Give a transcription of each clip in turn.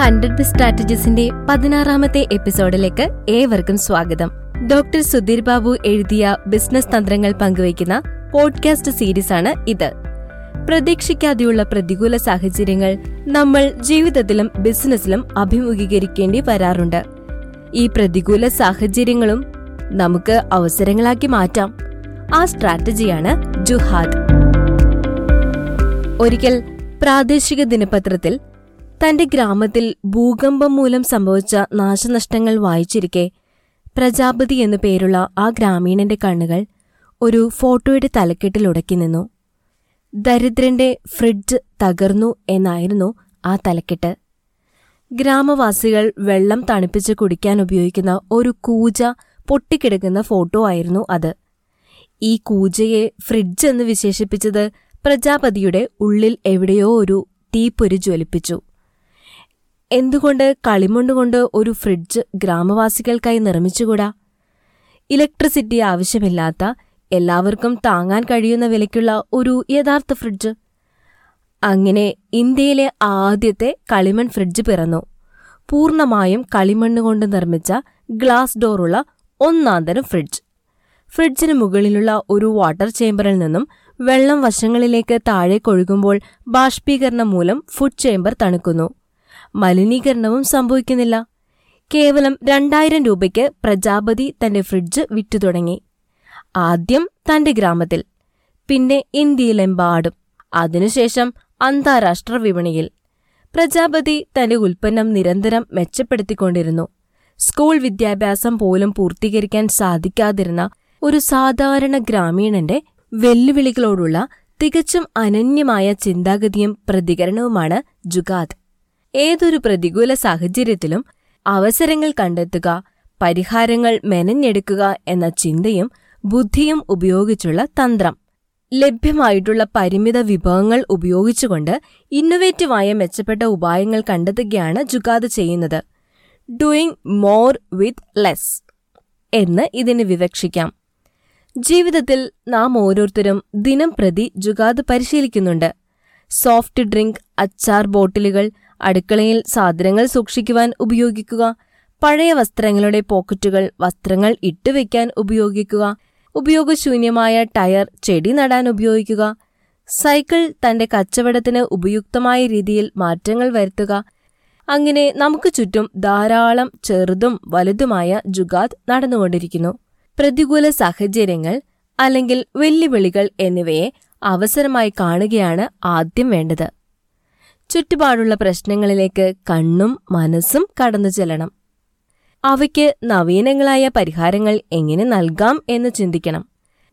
100 സ്ട്രാറ്റജീസിന്റെ 16ാമത്തെ എപ്പിസോഡിലേക്ക് ഏവർക്കും സ്വാഗതം. ഡോക്ടർ സുധീർ ബാബു എഴുതിയ ബിസിനസ് തന്ത്രങ്ങൾ പങ്കുവയ്ക്കുന്ന പോഡ്കാസ്റ്റ് സീരീസാണ് ഇത്. പ്രതീക്ഷിക്കാതെയുള്ള പ്രതികൂല സാഹചര്യങ്ങൾ നമ്മൾ ജീവിതത്തിലും ബിസിനസ്സിലും അഭിമുഖീകരിക്കേണ്ടി വരാറുണ്ട്. ഈ പ്രതികൂല സാഹചര്യങ്ങളും നമുക്ക് അവസരങ്ങളാക്കി മാറ്റാം. ആ സ്ട്രാറ്റജിയാണ് ജുഹാദ്. ഒരിക്കൽ പ്രാദേശിക ദിനപത്രത്തിൽ തന്റെ ഗ്രാമത്തിൽ ഭൂകമ്പം മൂലം സംഭവിച്ച നാശനഷ്ടങ്ങൾ വായിച്ചിരിക്കെ പ്രജാപതി എന്നു പേരുള്ള ആ ഗ്രാമീണന്റെ കണ്ണുകൾ ഒരു ഫോട്ടോയുടെ തലക്കെട്ടിൽ ഉടക്കി നിന്നു. ദരിദ്രന്റെ ഫ്രിഡ്ജ് തകർന്നു എന്നായിരുന്നു ആ തലക്കെട്ട്. ഗ്രാമവാസികൾ വെള്ളം തണുപ്പിച്ച് കുടിക്കാൻ ഉപയോഗിക്കുന്ന ഒരു കൂജ പൊട്ടിക്കിടക്കുന്ന ഫോട്ടോ ആയിരുന്നു അത്. ഈ കൂജയെ ഫ്രിഡ്ജ് എന്ന് വിശേഷിപ്പിച്ചത് പ്രജാപതിയുടെ ഉള്ളിൽ എവിടെയോ ഒരു തീപ്പൊരി ജ്വലിപ്പിച്ചു. എന്തുകൊണ്ട് കളിമണ്ണുകൊണ്ട് ഒരു ഫ്രിഡ്ജ് ഗ്രാമവാസികൾക്കായി നിർമ്മിച്ചുകൂടാ? ഇലക്ട്രിസിറ്റി ആവശ്യമില്ലാത്ത, എല്ലാവർക്കും താങ്ങാൻ കഴിയുന്ന വിലയ്ക്കുള്ള ഒരു യഥാർത്ഥ ഫ്രിഡ്ജ്. അങ്ങനെ ഇന്ത്യയിലെ ആദ്യത്തെ കളിമൺ ഫ്രിഡ്ജ് പിറന്നു. പൂർണ്ണമായും കളിമണ്ണുകൊണ്ട് നിർമ്മിച്ച ഗ്ലാസ് ഡോറുള്ള ഒന്നാന്തരം ഫ്രിഡ്ജ്. ഫ്രിഡ്ജിന് മുകളിലുള്ള ഒരു വാട്ടർ ചേംബറിൽ നിന്നും വെള്ളം വശങ്ങളിലേക്ക് താഴേക്കൊഴുകുമ്പോൾ ബാഷ്പീകരണം മൂലം ഫുഡ് ചേംബർ തണുക്കുന്നു. മലിനീകരണവും സംഭവിക്കുന്നില്ല. കേവലം 2000 രൂപയ്ക്ക് പ്രജാപതി തന്റെ ഫ്രിഡ്ജ് വിറ്റുതുടങ്ങി. ആദ്യം തന്റെ ഗ്രാമത്തിൽ, പിന്നെ ഇന്ത്യയിലെമ്പാടും, അതിനുശേഷം അന്താരാഷ്ട്ര വിപണിയിൽ. പ്രജാപതി തന്റെ ഉൽപ്പന്നം നിരന്തരം മെച്ചപ്പെടുത്തിക്കൊണ്ടിരുന്നു. സ്കൂൾ വിദ്യാഭ്യാസം പോലും പൂർത്തീകരിക്കാൻ സാധിക്കാതിരുന്ന ഒരു സാധാരണ ഗ്രാമീണന്റെ വെല്ലുവിളികളോടുള്ള തികച്ചും അനന്യമായ ചിന്താഗതിയും പ്രതികരണവുമാണ് ജുഗാദ്. ഏതൊരു പ്രതികൂല സാഹചര്യത്തിലും അവസരങ്ങൾ കണ്ടെത്തുക, പരിഹാരങ്ങൾ മെനഞ്ഞെടുക്കുക എന്ന ചിന്തയും ബുദ്ധിയും ഉപയോഗിച്ചുള്ള തന്ത്രം. ലഭ്യമായിട്ടുള്ള പരിമിത വിഭവങ്ങൾ ഉപയോഗിച്ചുകൊണ്ട് ഇന്നൊവേറ്റീവായ മെച്ചപ്പെട്ട ഉപായങ്ങൾ കണ്ടെത്തുകയാണ് ജുഗാദ് ചെയ്യുന്നത്. ഡൂയിങ് മോർ വിത്ത് ലെസ് എന്ന് ഇതിനെ വിവക്ഷിക്കാം. ജീവിതത്തിൽ നാം ഓരോരുത്തരും ദിനം പ്രതി ജുഗാദ് പരിശീലിക്കുന്നുണ്ട്. സോഫ്റ്റ് ഡ്രിങ്ക്, അച്ചാർ ബോട്ടിലുകൾ, അടുക്കളയിൽ സാധനങ്ങൾ സൂക്ഷിക്കുവാൻ ഉപയോഗിക്കുക, പഴയ വസ്ത്രങ്ങളുടെ പോക്കറ്റുകൾ, വസ്ത്രങ്ങൾ ഇട്ടുവയ്ക്കാൻ ഉപയോഗിക്കുക, ഉപയോഗശൂന്യമായ ടയർ ചെടി നടാൻ ഉപയോഗിക്കുക, സൈക്കിൾ തന്റെ കച്ചവടത്തിന് ഉപയുക്തമായ രീതിയിൽ മാറ്റങ്ങൾ വരുത്തുക. അങ്ങനെ നമുക്ക് ചുറ്റും ധാരാളം ചെറുതും വലുതുമായ ജുഗാദ് നടന്നുകൊണ്ടിരിക്കുന്നു. പ്രതികൂല സാഹചര്യങ്ങൾ അല്ലെങ്കിൽ വെല്ലുവിളികൾ എന്നിവയെ അവസരമായി കാണുകയാണ് ആദ്യം വേണ്ടത്. ചുറ്റുപാടുള്ള പ്രശ്നങ്ങളിലേക്ക് കണ്ണും മനസ്സും കടന്നു ചെല്ലണം. അവയ്ക്ക് നവീനങ്ങളായ പരിഹാരങ്ങൾ എങ്ങനെ നൽകാം എന്ന് ചിന്തിക്കണം.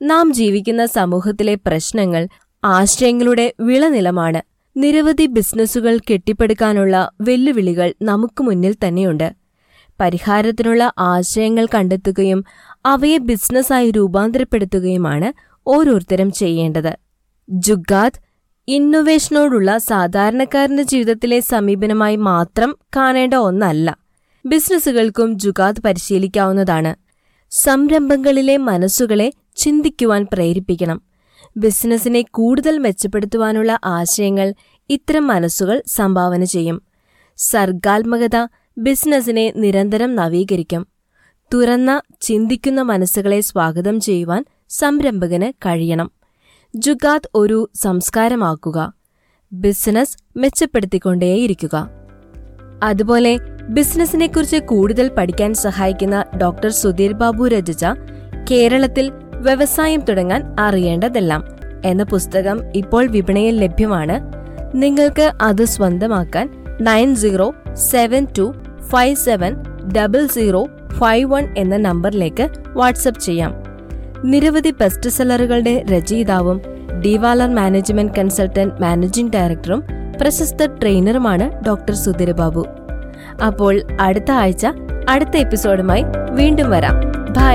നാം ജീവിക്കുന്ന സമൂഹത്തിലെ പ്രശ്നങ്ങൾ ആശയങ്ങളുടെ വിളനിലമാണ്. നിരവധി ബിസിനസ്സുകൾ കെട്ടിപ്പടുക്കാനുള്ള വെല്ലുവിളികൾ നമുക്ക് മുന്നിൽ തന്നെയുണ്ട്. പരിഹാരത്തിനുള്ള ആശയങ്ങൾ കണ്ടെത്തുകയും അവയെ ബിസിനസ്സായി രൂപാന്തരപ്പെടുത്തുകയുമാണ് ഓരോരുത്തരും ചെയ്യേണ്ടത്. ജുഗാദ് ഇന്നൊവേഷനോടുള്ള സാധാരണക്കാരന്റെ ജീവിതത്തിലെ സമീപനമായി മാത്രം കാണേണ്ട ഒന്നല്ല. ബിസിനസ്സുകൾക്കും ജുഗാദ് പരിശീലിക്കാവുന്നതാണ്. സംരംഭങ്ങളിലെ മനസ്സുകളെ ചിന്തിക്കുവാൻ പ്രേരിപ്പിക്കണം. ബിസിനസ്സിനെ കൂടുതൽ മെച്ചപ്പെടുത്തുവാനുള്ള ആശയങ്ങൾ ഇത്തരം മനസ്സുകൾ സംഭാവന ചെയ്യും. സർഗാത്മകത ബിസിനസ്സിനെ നിരന്തരം നവീകരിക്കും. തുറന്ന ചിന്തിക്കുന്ന മനസ്സുകളെ സ്വാഗതം ചെയ്യുവാൻ സംരംഭകന് കഴിയണം. ജുഗാദ് ഒരു സംസ്കാരമാക്കുക. ബിസിനസ് മെച്ചപ്പെടുത്തിക്കൊണ്ടേയിരിക്കുക. അതുപോലെ ബിസിനസിനെക്കുറിച്ച് കൂടുതൽ പഠിക്കാൻ സഹായിക്കുന്ന ഡോക്ടർ സുധീർ ബാബു രചിച്ച കേരളത്തിൽ വ്യവസായം തുടങ്ങാൻ അറിയേണ്ടതെല്ലാം എന്ന പുസ്തകം ഇപ്പോൾ വിപണിയിൽ ലഭ്യമാണ്. നിങ്ങൾക്ക് അത് സ്വന്തമാക്കാൻ 9072570051 എന്ന നമ്പറിലേക്ക് വാട്സപ്പ് ചെയ്യാം. നിരവധി ബെസ്റ്റ് സെല്ലറുകളുടെ രചയിതാവും ഡിവാലർ മാനേജ്മെന്റ് കൺസൾട്ടന്റ് മാനേജിംഗ് ഡയറക്ടറും പ്രശസ്ത ട്രെയിനറുമാണ് ഡോക്ടർ സുധീർ ബാബു. അപ്പോൾ അടുത്ത ആഴ്ച അടുത്ത എപ്പിസോഡുമായി വീണ്ടും വരാം. ബൈ.